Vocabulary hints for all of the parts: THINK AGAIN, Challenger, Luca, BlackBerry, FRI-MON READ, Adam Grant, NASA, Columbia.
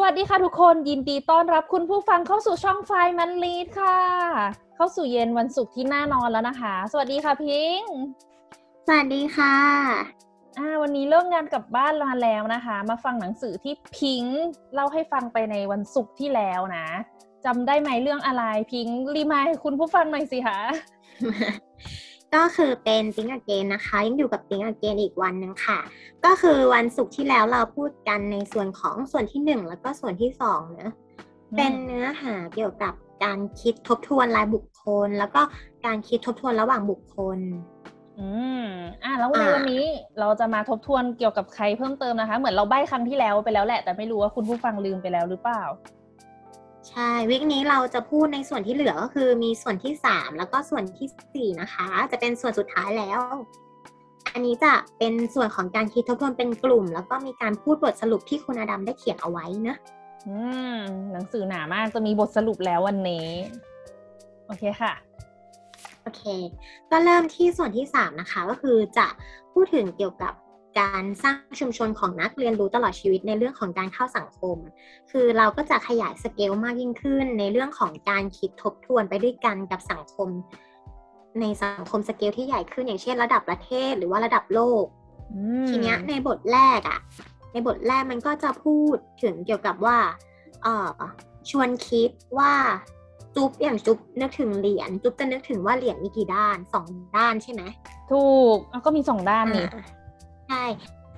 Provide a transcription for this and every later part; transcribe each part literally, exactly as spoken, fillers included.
สวัสดีค่ะทุกคนยินดีต้อนรับคุณผู้ฟังเข้าสู่ช่อง ฟรายมอน รีด ค่ะเข้าสู่เย็นวันศุกร์ที่น่านอนแล้วนะคะสวัสดีค่ะพิงค์สวัสดีค่ะอ่าวันนี้เลิกงานกลับบ้านมาแล้วนะคะมาฟังหนังสือที่พิงค์เล่าให้ฟังไปในวันศุกร์ที่แล้วนะจำได้ไหมเรื่องอะไรพิงค์รีมายด์คุณผู้ฟังหน่อยสิคะ ก็คือเป็น Think Again นะคะยังอยู่กับ Think Again อีกวันนึงค่ะก็คือวันศุกร์ที่แล้วเราพูดกันในส่วนของส่วนที่หนึ่งแล้วก็ส่วนที่สองเนอะเป็นเนื้อหาเกี่ยวกับการคิดทบทวนรายบุคคลแล้วก็การคิดทบทวนระหว่างบุคคลอืมอ่ะแล้วในวันนี้เราจะมาทบทวนเกี่ยวกับใครเพิ่มเติมนะคะเหมือนเราใบ้ครั้งที่แล้วไปแล้วแหละแต่ไม่รู้ว่าคุณผู้ฟังลืมไปแล้วหรือเปล่าใช่วิกนี้เราจะพูดในส่วนที่เหลือก็คือมีส่วนที่สามแล้วก็ส่วนที่สี่นะคะจะเป็นส่วนสุดท้ายแล้วอันนี้จะเป็นส่วนของการคิดทบทวนเป็นกลุ่มแล้วก็มีการพูดบทสรุปที่คุณอดัมได้เขียนเอาไว้นะอืมหนังสือหนามากจะมีบทสรุปแล้ววันนี้โอเคค่ะโอเคก็เริ่มที่ส่วนที่สามนะคะก็คือจะพูดถึงเกี่ยวกับการสร้างชุมชนของนักเรียนรู้ตลอดชีวิตในเรื่องของการเข้าสังคมคือเราก็จะขยายสเกลมากยิ่งขึ้นในเรื่องของการคิดทบทวนไปด้วยกันกับสังคมในสังคมสเกลที่ใหญ่ขึ้นอย่างเช่นระดับประเทศหรือว่าระดับโลก mm. ทีเนี้ยในบทแรกอ่ะในบทแรกมันก็จะพูดถึงเกี่ยวกับว่าเอ่อชวนคิดว่าจุ๊บอย่างจุ๊บนึกถึงเหรียญจุ๊บจะนึกถึงว่าเหรียญมีกี่ด้านสองด้านใช่ไหมถูกก็มีสองด้านนี่ใช่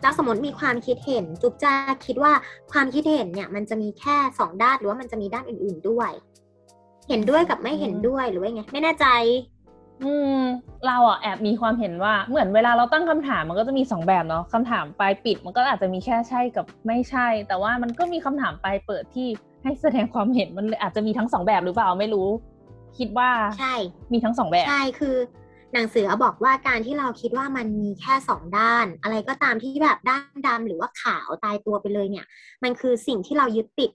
แล้วสมมติมีความคิดเห็นจุ๊บจะคิดว่าความคิดเห็นเนี่ยมันจะมีแค่สองด้านหรือว่ามันจะมีด้านอื่นๆด้วยเห็นด้วยกับไม่เห็นด้วยหรือว่าไงไม่แน่ใจอืมเราอ่ะแอบมีความเห็นว่าเหมือนเวลาเราตั้งคำถามมันก็จะมีสองแบบเนาะคำถามปลายปิดมันก็อาจจะมีแค่ใช่กับไม่ใช่แต่ว่ามันก็มีคำถามปลายเปิดที่ให้แสดงความเห็นมันอาจจะมีทั้งสองแบบหรือเปล่าไม่รู้คิดว่าใช่มีทั้งสองแบบใช่คือหนังสือบอกว่าการที่เราคิดว่ามันมีแค่สองด้านอะไรก็ตามที่แบบด้านดำหรือว่าขาวตายตัวไปเลยเนี่ยมันคือสิ่งที่เรายึดติด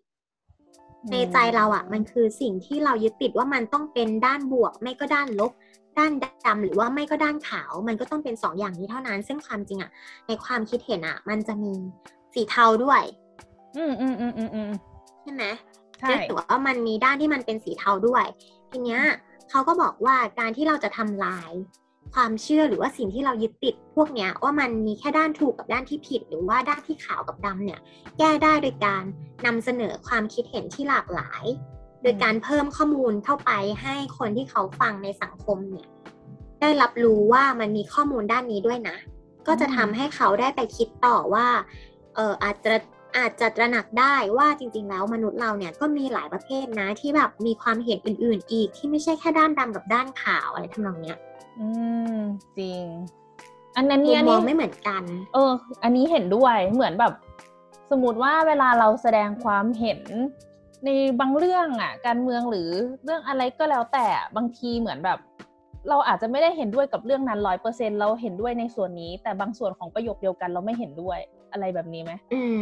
ในใจเราอ่ะมันคือสิ่งที่เรายึดติดว่ามันต้องเป็นด้านบวกไม่ก็ด้านลบด้านดำหรือว่าไม่ก็ด้านขาวมันก็ต้องเป็นสองอย่างนี้เท่านั้นซึ่งความจริงอ่ะในความคิดเห็นอ่ะมันจะมีสีเทาด้วยอืมอืมอืมอืมใช่ไหมใช่แต่ว่ามันมีด้านที่มันเป็นสีเทาด้วยทีเนี้ยเขาก็บอกว่าการที่เราจะทำลายความเชื่อหรือว่าสิ่งที่เรายึดติดพวกเนี้ยว่ามันมีแค่ด้านถูกกับด้านที่ผิดหรือว่าด้านที่ขาวกับดำเนี่ยแก้ได้โดยการนำเสนอความคิดเห็นที่หลากหลายโดยการเพิ่มข้อมูลเข้าไปให้คนที่เขาฟังในสังคมเนี่ยได้รับรู้ว่ามันมีข้อมูลด้านนี้ด้วยนะก็จะทำให้เขาได้ไปคิดต่อว่าเอออาจจะอาจจะตระหนักได้ว่าจริงๆแล้วมนุษย์เราเนี่ยก็มีหลายประเภทนะที่แบบมีความเห็นอื่นๆอีกที่ไม่ใช่แค่ด้านดำกับด้านขาวอะไรทำนองเนี้ยอืมจริงอันนั้นเนี่ยมองไม่เหมือนกันเอออันนี้เห็นด้วยเหมือนแบบสมมติว่าเวลาเราแสดงความเห็นในบางเรื่องอ่ะการเมืองหรือเรื่องอะไรก็แล้วแต่บางทีเหมือนแบบเราอาจจะไม่ได้เห็นด้วยกับเรื่องนั้น ร้อยเปอร์เซ็นต์ เราเห็นด้วยในส่วนนี้แต่บางส่วนของประโยคเดียวกันเราไม่เห็นด้วยอะไรแบบนี้ไหมอืม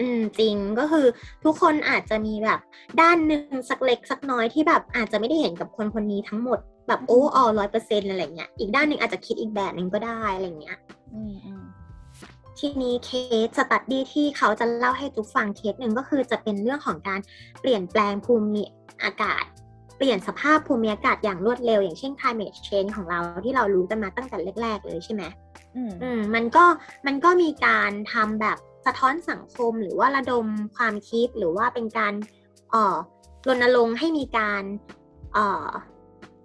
อืมจริงก็คือทุกคนอาจจะมีแบบด้านหนึ่งสักเล็กสักน้อยที่แบบอาจจะไม่ได้เห็นกับคนคนนี้ทั้งหมดแบบโอ้ออร้อยเปอร์เซ็นต์อะไรเงี้ยอีกด้านหนึ่งอาจจะคิดอีกแบบหนึ่งก็ได้อะไรเงี้ยอืมอืมทีนี้เคสสตั๊ดดี้ที่เขาจะเล่าให้ทุกฟังเคสหนึ่งก็คือจะเป็นเรื่องของการเปลี่ยนแปลงภูมิอากาศเปลี่ยนสภาพภูมิอากาศอย่างรวดเร็วอย่างเช่น climate change ของเราที่เรารู้กันมาตั้งแต่แรกๆเลยใช่ไหมอืมอืมมันก็มันก็มีการทำแบบสะท้อนสังคมหรือว่าระดมความคิดหรือว่าเป็นการเอ่อรณรงค์ให้มีการเอ่อ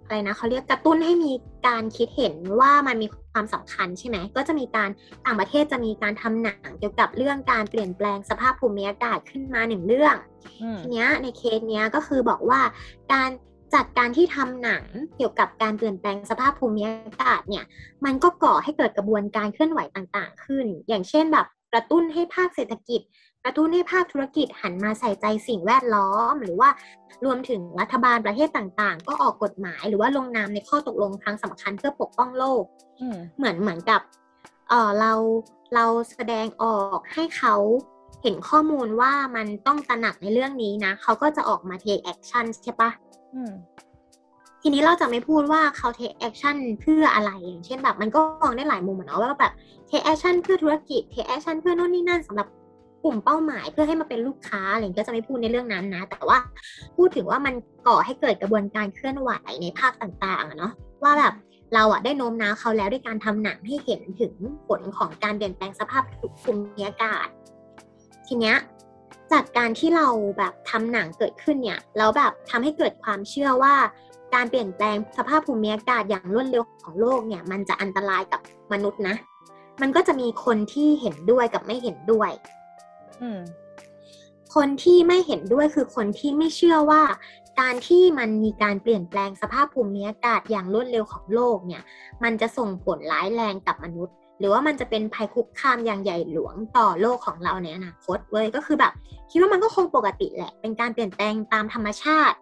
อะไรนะเขาเรียกกระตุ้นให้มีการคิดเห็นว่ามันมีความสำคัญใช่ไหมก็จะมีการต่างประเทศจะมีการทำหนังเกี่ยวกับเรื่องการเปลี่ยนแปลงสภาพภูมิอากาศขึ้นมาหนึ่งเรื่องทีเนี้ยในเคสเนี้ยก็คือบอกว่าการ จากการที่ทำหนังเกี่ยวกับการเปลี่ยนแปลงสภาพภูมิอากาศเนี่ยมันก็ก่อให้เกิดกระบวนการเคลื่อนไหวต่างๆขึ้นอย่างเช่นแบบกระตุ้นให้ภาคเศรษฐกิจกระตุ้นให้ภาคธุรกิจหันมาใส่ใจสิ่งแวดล้อมหรือว่ารวมถึงรัฐบาลประเทศต่างๆก็ออกกฎหมายหรือว่าลงนามในข้อตกลงครั้งสำคัญเพื่อปกป้องโลกเหมือนเหมือนกับเออเราเราแสดงออกให้เขาเห็นข้อมูลว่ามันต้องตระหนักในเรื่องนี้นะเขาก็จะออกมา take action ใช่ปะทีนี้เราจะไม่พูดว่าเขา take action เพื่ออะไรอย่างเช่นแบบมันก็มองได้หลายมุมเนาะว่าแบบ take action เพื่อธุรกิจ take action เพื่อโน่นนี่นั่นสำหรับกลุ่มเป้าหมายเพื่อให้มาเป็นลูกค้าอะไรก็จะไม่พูดในเรื่องนั้นนะแต่ว่าพูดถึงว่ามันก่อให้เกิดกระบวนการเคลื่อนไหวในภาคต่างๆเนาะว่าแบบเราอะได้โน้มน้าวเขาแล้วด้วยการทำหนังให้เห็นถึงผลของการเปลี่ยนแปลงสภาพภูมิอากาศทีเนี้ยจากการที่เราแบบทำหนังเกิดขึ้นเนี่ยแล้วแบบทำให้เกิดความเชื่อว่าการเปลี่ยนแปลงสภาพภูมิอากาศอย่างรวดเร็วของโลกเนี่ยมันจะอันตรายกับมนุษย์นะมันก็จะมีคนที่เห็นด้วยกับไม่เห็นด้วยคนที่ไม่เห็นด้วยคือคนที่ไม่เชื่อว่าการที่มันมีการเปลี่ยนแปลงสภาพภูมิอากาศอย่างรวดเร็วของโลกเนี่ยมันจะส่งผลร้ายแรงกับมนุษย์หรือว่ามันจะเป็นภัยคุกคามอย่างใหญ่หลวงต่อโลกของเราในอนาคตเว้ยก็คือแบบคิดว่ามันก็คงปกติแหละเป็นการเปลี่ยนแปลงตามธรรมชาติ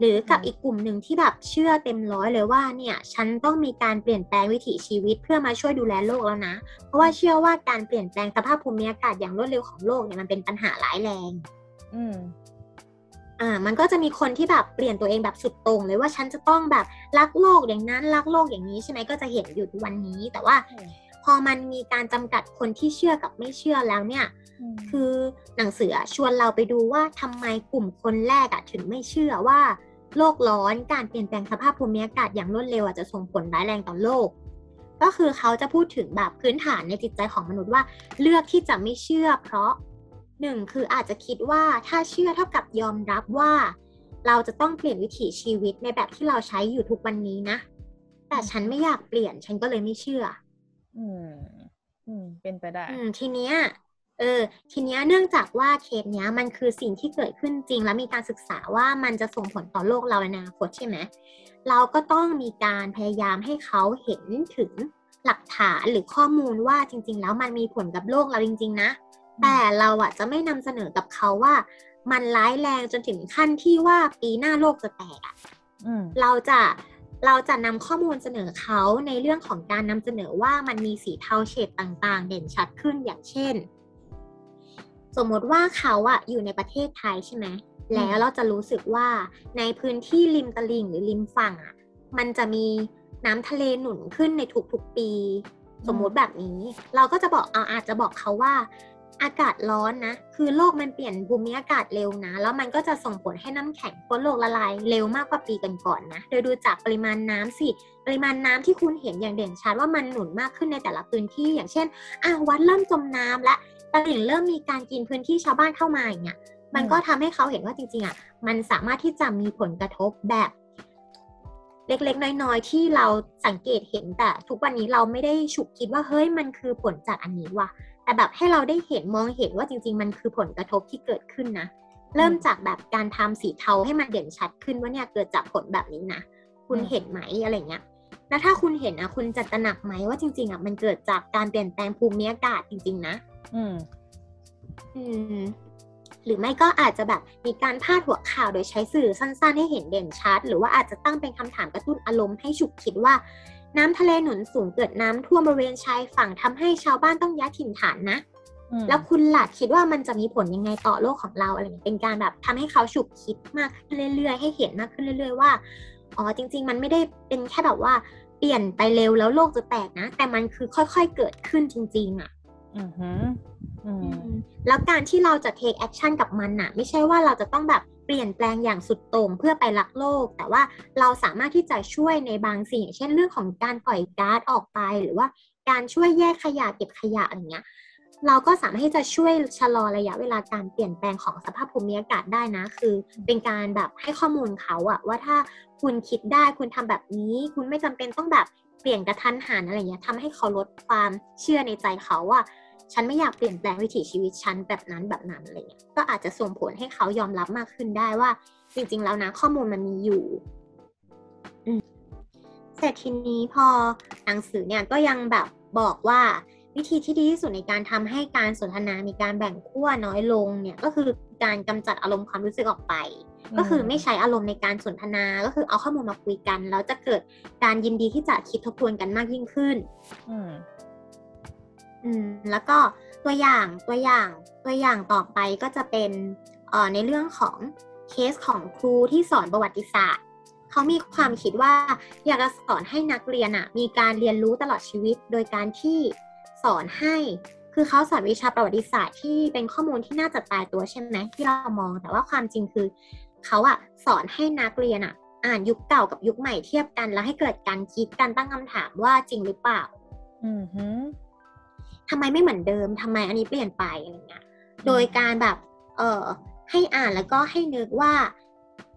หรือกับอีกกลุ่มหนึ่งที่แบบเชื่อเต็มร้อยเลยว่าเนี่ยฉันต้องมีการเปลี่ยนแปลงวิถีชีวิตเพื่อมาช่วยดูแลโลกแล้วนะเพราะว่าเชื่อว่าการเปลี่ยนแปลงสภาพภูมิอากาศอย่างรวดเร็วของโลกเนี่ยมันเป็นปัญหาร้ายแรงอืมอ่ามันก็จะมีคนที่แบบเปลี่ยนตัวเองแบบสุดโต่งเลยว่าฉันจะต้องแบบรักโลกอย่างนั้นรักโลกอย่างนี้ใช่ไหมก็จะเห็นอยู่วันนี้แต่ว่าพอมันมีการจำกัดคนที่เชื่อกับไม่เชื่อแล้วเนี่ยคือหนังสือชวนเราไปดูว่าทำไมกลุ่มคนแรกอะถึงไม่เชื่อว่าโลกร้อนการเปลี่ยนแปลงสภาพภูมิอากาศอย่างรวดเร็วจะส่งผลร้ายแรงต่อโลกก็คือเขาจะพูดถึงแบบพื้นฐานในจิตใจของมนุษย์ว่าเลือกที่จะไม่เชื่อเพราะหนึ่งคืออาจจะคิดว่าถ้าเชื่อเท่ากับยอมรับว่าเราจะต้องเปลี่ยนวิถีชีวิตในแบบที่เราใช้อยู่ทุกวันนี้นะแต่ฉันไม่อยากเปลี่ยนฉันก็เลยไม่เชื่ออืมอืมเป็นไปได้อืมทีเนี้ยเออทีเนี้ยเนื่องจากว่าเคสเนี้ยมันคือสิ่งที่เกิดขึ้นจริงและมีการศึกษาว่ามันจะส่งผลต่อโลกเราในอนาคตใช่ไหมเราก็ต้องมีการพยายามให้เขาเห็นถึงหลักฐานหรือข้อมูลว่าจริงๆแล้วมันมีผลกับโลกเราจริงๆนะแต่เราอ่ะจะไม่นำเสนอกับเขาว่ามันร้ายแรงจนถึงขั้นที่ว่าปีหน้าโลกจะแตกอ่ะเราจะเราจะนำข้อมูลเสนอเขาในเรื่องของการนำเสนอว่ามันมีสีเทาเฉดต่างๆเด่นชัดขึ้นอย่างเช่นสมมติว่าเขาอะอยู่ในประเทศไทยใช่ไหมแล้วเราจะรู้สึกว่าในพื้นที่ริมตลิ่งหรือริมฝั่งอะมันจะมีน้ำทะเลหนุนขึ้นในทุกๆปีสมมติแบบนี้เราก็จะบอกเอาอาจจะบอกเขาว่าอากาศร้อนนะคือโลกมันเปลี่ยนภูมิอากาศเร็วนะแล้วมันก็จะส่งผลให้น้ำแข็งบนโลกละลายเร็วมากกว่าปีก่อนๆนะโดยดูจากปริมาณน้ำสิปริมาณน้ำที่คุณเห็นอย่างเด่นชัดว่ามันหนุนมากขึ้นในแต่ละพื้นที่อย่างเช่นอ่ะวัดเริ่มจมน้ำและตลิ่งเริ่มมีการกินพื้นที่ชาวบ้านเข้ามาอย่างเงี้ยมันก็ทำให้เขาเห็นว่าจริงๆอ่ะมันสามารถที่จะมีผลกระทบแบบเล็กๆน้อยๆที่เราสังเกตเห็นแต่ทุกวันนี้เราไม่ได้ฉุกคิดว่าเฮ้ยมันคือผลจากอันนี้ว่ะแต่แบบให้เราได้เห็นมองเห็นว่าจริงๆมันคือผลกระทบที่เกิดขึ้นนะเริ่มจากแบบการทำสีเทาให้มันเด่นชัดขึ้นว่าเนี่ยเกิดจากผลแบบนี้นะคุณเห็นไหมอะไรเงี้ยแล้วถ้าคุณเห็นนะคุณจะตระหนักไหมว่าจริงๆอ่ะมันเกิดจากการเปลี่ยนแปลงภูมิอากาศจริงๆนะอืมอืมหรือไม่ก็อาจจะแบบมีการพาดหัวข่าวโดยใช้สื่อสั้นๆให้เห็นเด่นชัดหรือว่าอาจจะตั้งเป็นคำถามกระตุ้นอารมณ์ให้ฉุกคิดว่าน้ำทะเลหนุนสูงเกิดน้ำท่วมบริเวณชายฝั่งทำให้ชาวบ้านต้องย้ายถิ่นฐานนะแล้วคุณหลักคิดว่ามันจะมีผลยังไงต่อโลกของเราอะไรอย่างนี้เป็นการแบบทำให้เขาฉุกคิดมากขึ้นเรื่อยๆให้เห็นมากขึ้นเรื่อยๆว่าอ๋อจริงๆมันไม่ได้เป็นแค่แบบว่าเปลี่ยนไปเร็วแล้วโลกจะแตกนะแต่มันคือค่อยๆเกิดขึ้นจริงๆอ่ะอือฮึแล้วการที่เราจะ take action กับมันน่ะไม่ใช่ว่าเราจะต้องแบบเปลี่ยนแปลงอย่างสุดโต่งเพื่อไปรักโลกแต่ว่าเราสามารถที่จะช่วยในบางสิ่งเช่นเรื่องของการปล่อยก๊าซออกไปหรือว่าการช่วยแยกขยะเก็บขยะอะไรเงี้ยเราก็สามารถที่จะช่วยชะลอระยะเวลาการเปลี่ยนแปลงของสภาพภูมิอากาศได้นะคือเป็นการแบบให้ข้อมูลเขาอะว่าถ้าคุณคิดได้คุณทำแบบนี้คุณไม่จำเป็นต้องแบบเปลี่ยนกระทันหันอะไรเงี้ยทำให้เขาลดความเชื่อในใจเขาว่าฉันไม่อยากเปลี่ยนแปลงวิถีชีวิตฉันแบบนั้นแบบนั้นอะไรเงี้ยก็อาจจะส่งผลให้เขายอมรับมากขึ้นได้ว่าจริงๆแล้วนะข้อมูลมันมีอยู่ แต่ทีนี้พอหนังสือเนี่ยก็ยังแบบบอกว่าวิธีที่ดีที่สุดในการทำให้การสนทนามีการแบ่งขั้วน้อยลงเนี่ยก็คือการกำจัดอารมณ์ความรู้สึกออกไปก็คือไม่ใช้อารมณ์ในการสนทนาก็คือเอาข้อมูลมาคุยกันแล้วจะเกิดการยินดีที่จะคิดทบทวนกันมากยิ่งขึ้นอืมอืมแล้วก็ตัวอย่างตัวอย่างตัวอย่างต่อไปก็จะเป็นเอ่อในเรื่องของเคสของครูที่สอนประวัติศาสตร์เขามีความคิดว่าอยากจะสอนให้นักเรียนอ่ะมีการเรียนรู้ตลอดชีวิตโดยการที่สอนให้คือเขาสอนวิชาประวัติศาสตร์ที่เป็นข้อมูลที่น่าจะตายตัวใช่ไหมที่เรามองแต่ว่าความจริงคือเขาอ่ะสอนให้นักเรียนอ่ะอ่านยุคเก่ากับยุคใหม่เทียบกันแล้วให้เกิดการคิดการตั้งคำถามว่าจริงหรือเปล่าอือฮึทำไมไม่เหมือนเดิมทำไมอันนี้เปลี่ยนไปอะไรเงี้ยโดยการแบบเอ่อให้อ่านแล้วก็ให้นึกว่า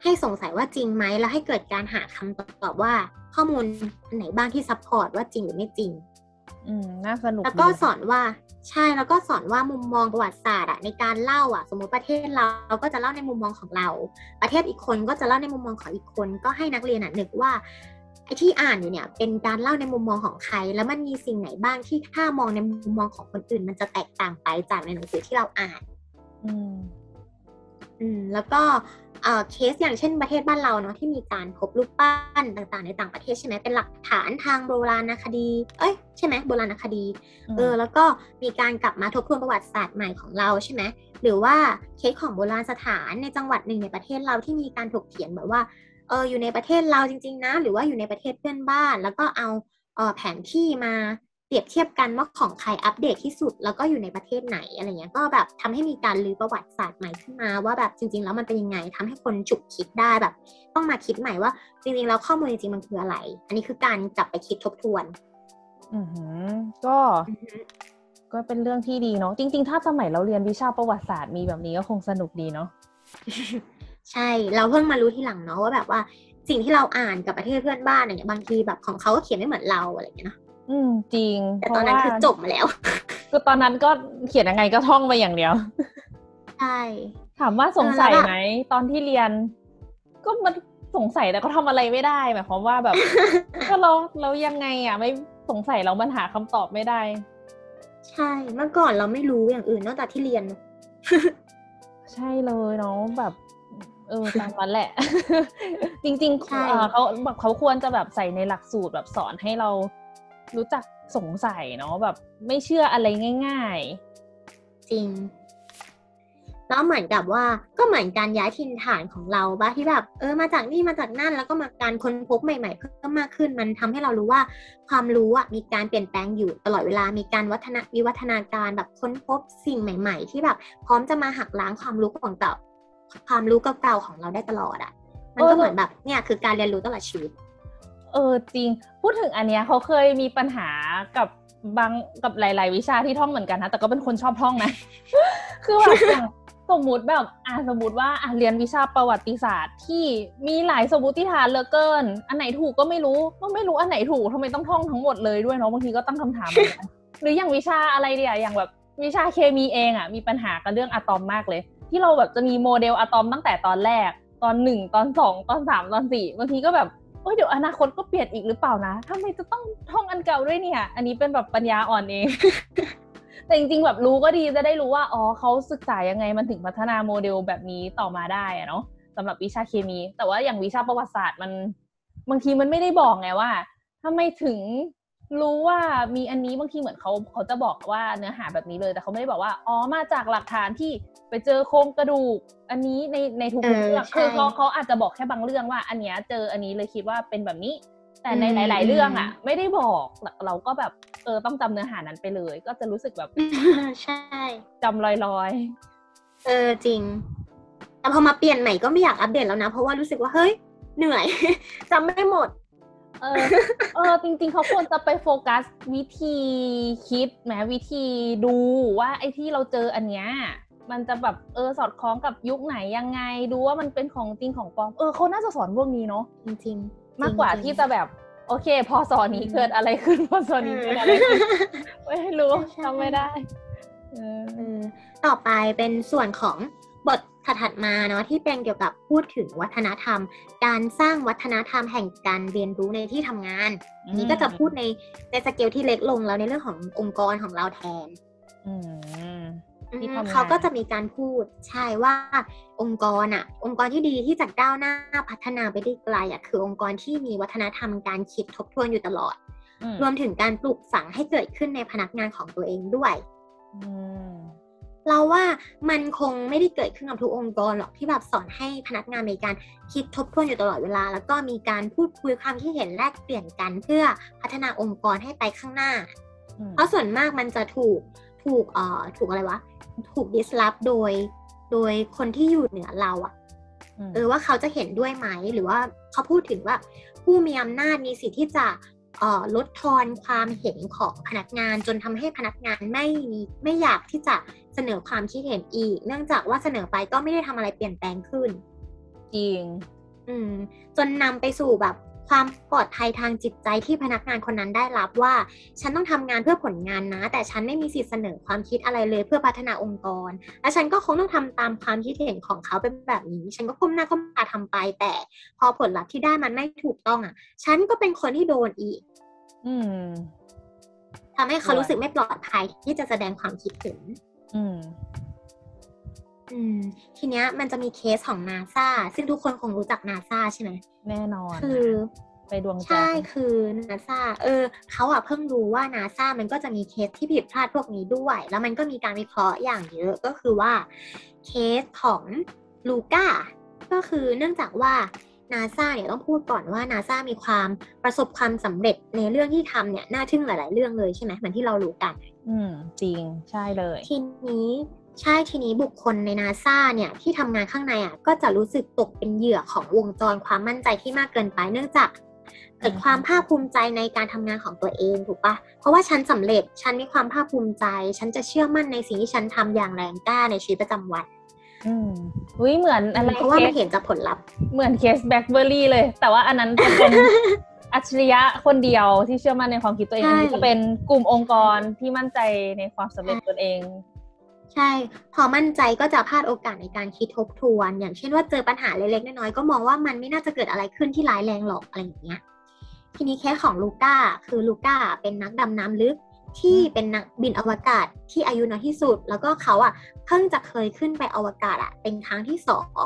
ให้สงสัยว่าจริงไหมแล้วให้เกิดการหาคำตอบว่าข้อมูลไหนบ้างที่ซัพพอร์ตว่าจริงหรือไม่จริงอืมน่าสนุกแล้วก็สอนว่าใช่แล้วก็สอนว่ามุมมองประวัติศาสตร์อะในการเล่าอะสมมติประเทศเราเราก็จะเล่าในมุมมองของเราประเทศอีกคนก็จะเล่าในมุมมองของอีกคนก็ให้นักเรียนนึกว่าไอ้ที่อ่านอยู่เนี่ยเป็นการเล่าในมุมมองของใครแล้วมันมีสิ่งไหนบ้างที่ถ้ามองในมุมมองของคนอื่นมันจะแตกต่างไปจากในหนังสือที่เราอ่านอืมอืมแล้วก็เอ่อเคสอย่างเช่นประเทศบ้านเราเนาะที่มีการพบรูปปั้นต่างๆในต่างประเทศใช่ไหมเป็นหลักฐานทางโบราณคดีเอ้ยใช่ไหมโบราณคดีเออแล้วก็มีการกลับมาทบทวนประวัติศาสตร์ใหม่ของเราใช่ไหมหรือว่าเคสของโบราณสถานในจังหวัดหนึ่งในประเทศเราที่มีการถกเถียงแบบว่าเอออยู่ในประเทศเราจริงๆนะหรือว่าอยู่ในประเทศเพื่อนบ้านแล้วก็เอาเอ่อแผนที่มาเปรียบเทียบกันว่าของใครอัปเดตที่สุดแล้วก็อยู่ในประเทศไหนอะไรเงี้ยก็แบบทำให้มีการรื้อประวัติศาสตร์ใหม่ขึ้นมาว่าแบบจริงๆแล้วมันเป็นยังไงทำให้คนฉุกคิดได้แบบต้องมาคิดใหม่ว่าจริงๆแล้วข้อมูลจริงๆมันคืออะไรอันนี้คือการกลับไปคิดทบทวนอือหือก็ก็เป็นเรื่องที่ดีเนาะจริงๆถ้าสมัยเราเรียนวิชาประวัติศาสตร์มีแบบนี้ก็คงสนุกดีเนาะ ใช่เราเพิ่งมารู้ทีหลังเนาะว่าแบบว่าสิ่งที่เราอ่านกับประเทศเพื่อนบ้านเนี่ยบางทีแบบของเขาก็เขียนไม่เหมือนเราอะไรอย่างเงี้ยเนาะอืมจริงแต่ตอนนั้นคือจบมาแล้วคือตอนนั้นก็เขียนยังไงก็ท่องไปอย่างเดียวใช่ถามว่าสงสัยไหมตอนที่เรียนก็มันสงสัยแต่ก็ทำอะไรไม่ได้หมายความว่าแบบก็เราเรายังไงอ่ะไม่สงสัยเรามันหาคำตอบไม่ได้ใช่เมื่อก่อนเราไม่รู้อย่างอื่นนอกจากที่เรียนใช่เลยเนาะแบบเออตามนั้นแหละจริงๆเขาแบบเขาควรจะแบบใส่ในหลักสูตรแบบสอนให้เรารู้จักสงสัยเนาะแบบไม่เชื่ออะไรง่ายๆจริงแล้วเหมือนกับว่าก็เหมือนการย้ายถิ่นฐานของเราบ้างที่แบบเออมาจากนี่มาจากนั่นแล้วก็มาการค้นพบใหม่ๆเพิ่มมากขึ้นมันทำให้เรารู้ว่าความรู้อ่ะมีการเปลี่ยนแปลงอยู่ตลอดเวลามีการวัฒนวิวัฒนาการแบบค้นพบสิ่งใหม่ๆที่แบบพร้อมจะมาหักล้างความรู้ของเก่าความรู้เก่าๆของเราได้ตลอดอ่ะมันก็เหมือนแบบเนี่ยคือการเรียนรู้ตลอดชีวิตเออจริงพูดถึงอันเนี้ยเขาเคยมีปัญหากับบางกับหลายๆวิชาที่ท่องเหมือนกันนะแต่ก็เป็นคนชอบท่องนะ คือแบบอย่างสมมติแบบอ่ะสมมติว่าอ่ะเรียนวิชาประวัติศาสตร์ที่มีหลายสมมติฐานเหลือเกินอันไหนถูกก็ไม่รู้ก็ไม่รู้อันไหนถูกทำไมต้องท่องทั้งหมดเลยด้วยเนาะบางทีก็ตั้งคำถาม หรืออย่างวิชาอะไรเดียอย่างแบบวิชาเคมีเองอ่ะมีปัญหากับเรื่องอะตอมมากเลยที่เราแบบจะมีโมเดลอะตอมตั้งแต่ตอนแรกตอนหนึ่งตอนสองตอนสามตอนสี่บางทีก็แบบเดี๋ยวอนาคตก็เปลี่ยนอีกหรือเปล่านะทำไมจะต้องท่องอันเก่าด้วยเนี่ยอันนี้เป็นแบบปัญญาอ่อนเอง แต่จริงๆแบบรู้ก็ดีจะได้รู้ว่าอ๋อเขาศึกษายังไงมันถึงพัฒนาโมเดลแบบนี้ต่อมาได้อะเนาะสำหรับวิชาเคมีแต่ว่าอย่างวิชาประวัติศาสตร์มันบางทีมันไม่ได้บอกไงว่าทำไมถึงรู้ว่ามีอันนี้บางทีเหมือนเขาเขาจะบอกว่าเนื้อหาแบบนี้เลยแต่เขาไม่ได้บอกว่าอ๋อมาจากหลักฐานที่ไปเจอโครงกระดูกอันนี้ในในทุกเรื่องคือเขาเขาอาจจะบอกแค่บางเรื่องว่าอันเนี้ยเจออันนี้เลยคิดว่าเป็นแบบนี้แต่ในหลายๆเรื่องอ่ะไม่ได้บอกเราก็แบบเออต้องจำเนื้อหานั้นไปเลยก็จะรู้สึกแบบ ใช่จำลอยๆเออจริงแต่พอมาเปลี่ยนใหม่ก็ไม่อยากอัปเดตแล้วนะเพราะว่ารู้สึกว่าเฮ้ยเหนื่อย จำไม่หมดเออเออจริงๆเขาควรจะไปโฟกัสวิธีคิดแม้วิธีดูว่าไอ้ที่เราเจออันเนี้ยมันจะแบบเออสอดคล้องกับยุคไหนยังไงดูว่ามันเป็นของจริงของปลอมเออเขาน่าจะสอนพวกนี้เนาะจริงๆมากกว่าที่จะแบบโอเคพอสอนนี้เกิดอะไรขึ้นพอสอนนี้เกิดอะไรขึ้นไม่รู้ทำไม่ได้ต่อไปเป็นส่วนของบท ถัดมาเนาะที่เป็นเกี่ยวกับพูดถึงวัฒนธรรมการสร้างวัฒนธรรมแห่งการเรียนรู้ในที่ทำงานอันนี้ก็จะพูดในในสเกลที่เล็กลงแล้วในเรื่องขององค์กรของเราแทนเขาก็จะมีการพูดใช่ว่าองค์กรอ่ะองค์กรที่ดีที่จะก้าวหน้าพัฒนาไปได้ไกลอ่ะคือองค์กรที่มีวัฒนธรรมการคิดทบทวนอยู่ตลอดรวมถึงการปลูกฝังให้เกิดขึ้นในพนักงานของตัวเองด้วยเราว่ามันคงไม่ได้เกิดขึ้นกับทุกองค์กรหรอกที่แบบสอนให้พนักงานมีการคิดทบทวนอยู่ตลอดเวลาแล้วก็มีการพูดคุยความคิดเห็นแลกเปลี่ยนกันเพื่อพัฒนาองค์กรให้ไปข้างหน้าเพราะส่วนมากมันจะถูกถูกเอ่อถูกอะไรวะถูกดิสรัปโดยโดยคนที่อยู่เหนือเราอ่ะเออว่าเขาจะเห็นด้วยไหมหรือว่าเขาพูดถึงว่าผู้มีอำนาจมีสิทธิ์ที่จะลดทอนความเห็นของพนักงานจนทำให้พนักงานไม่ไม่อยากที่จะเสนอความคิดเห็นอีกเนื่องจากว่าเสนอไปก็ไม่ได้ทำอะไรเปลี่ยนแปลงขึ้นจริงอืมจนนำไปสู่แบบความปลอดภัยทางจิตใจที่พนักงานคนนั้นได้รับว่าฉันต้องทำงานเพื่อผลงานนะแต่ฉันไม่มีสิทธิ์เสนอความคิดอะไรเลยเพื่อพัฒนาองค์กรและฉันก็คงต้องทำตามความคิดเห็นของเขาเป็นแบบนี้ฉันก็ก้มหน้าก้มตาทำไปแต่พอผลลัพธ์ที่ได้มันไม่ถูกต้องอ่ะฉันก็เป็นคนที่โดนอีกอืมทำให้เขารู้สึกไม่ปลอดภัยที่จะแสดงความคิดเห็นอืมอืมทีเนี้ยมันจะมีเคสของ NASA ซึ่งทุกคนคงรู้จัก NASA ใช่ไหมแน่นอนคือไปดวงจันทร์ใช่คือ NASA เออเขาอ่ะเพิ่งรู้ว่า NASA มันก็จะมีเคสที่ผิดพลาดพวกนี้ด้วยแล้วมันก็มีการวิเคราะห์อย่างเยอะก็คือว่าเคสของลูก้าก็คือเนื่องจากว่า NASA เนี่ยต้องพูดก่อนว่า NASA มีความประสบความสำเร็จในเรื่องที่ทำเนี่ยน่าทึ่งหลายๆเรื่องเลยใช่ไหมเหมือนที่เรารู้กันอืมจริงใช่เลยทีนี้ใช่ทีนี้บุคคลใน NASA เนี่ยที่ทำงานข้างในอ่ะก็จะรู้สึกตกเป็นเหยื่อของวงจรความมั่นใจที่มากเกินไปเนื่องจากเกิดความภาคภูมิใจในการทำงานของตัวเองถูกปะเพราะว่าฉันสำเร็จฉันมีความภาคภูมิใจฉันจะเชื่อมั่นในสิ่งที่ฉันทำอย่างแรงกล้าในชีวิตประจำวันอืมอุ้ยเหมือนอะไรเพราะว่ามันเห็นจากผลลัพธ์เหมือนเคสแบล็คเบอร์รี่เลยแต่ว่าอันนั้นจะเป็น อัจฉริยะคนเดียวที่เชื่อมั่นในความคิดตัวเองอันนี้จะเป็นกลุ่มองค์กรที่มั่นใจในความสำเร็จตัวเองใช่พอมั่นใจก็จะพลาดโอกาสในการคิดทบทวนอย่างเช่นว่าเจอปัญหาเล็กๆน้อยๆก็มองว่ามันไม่น่าจะเกิดอะไรขึ้นที่ร้ายแรงหรอกอะไรอย่างเงี้ยทีนี้เคสของลูก้าคือลูก้าเป็นนักดำน้ำลึกที่เป็นนักบินอวกาศที่อายุน้อยที่สุดแล้วก็เขาอ่ะเพิ่งจะเคยขึ้นไปอวกาศอ่ะเป็นครั้งที่สอง